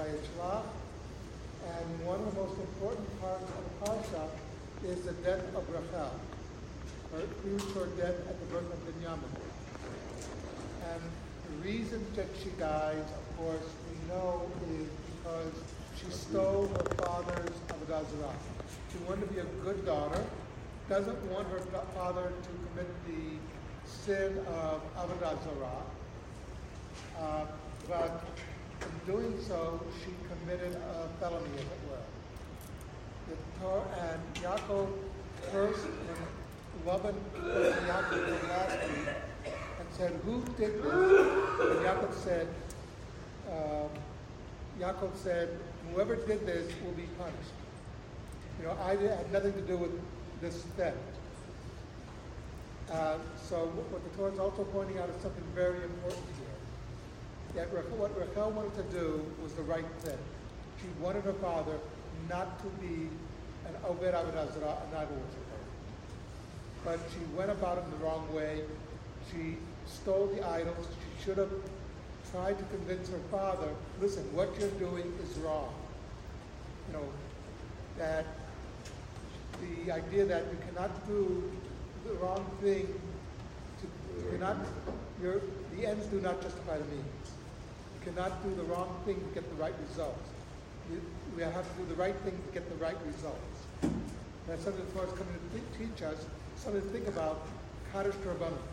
Vayishlach. And one of the most important parts of Parsha is the death of Rachel, her premature death at the birth of Binyamin. And the reason that she dies, of course, we know is because she stole her father's Avodah Zarah. She wanted to be a good daughter, doesn't want her father to commit the sin of Avodah Zarah, but in doing so, she committed a felony, as it were. The Torah and Yaakov cursed and Laban cursed Yaakov last week and said, "Who did this?" And Yaakov said, "Whoever did this will be punished. You know, I had nothing to do with this theft." So what the Torah is also pointing out is something very important here. That what Rachel wanted to do was the right thing. She wanted her father not to be an Obed Abinazra, an idol worshiper. But she went about it in the wrong way. She stole the idols. She should have tried to convince her father, listen, what you're doing is wrong. You know, that the idea that you cannot do the wrong thing, the ends do not justify the means. You cannot do the wrong thing to get the right results. We have to do the right thing to get the right results. That's something the Torah is coming to teach us, something to think about, Kaddish Torabhama.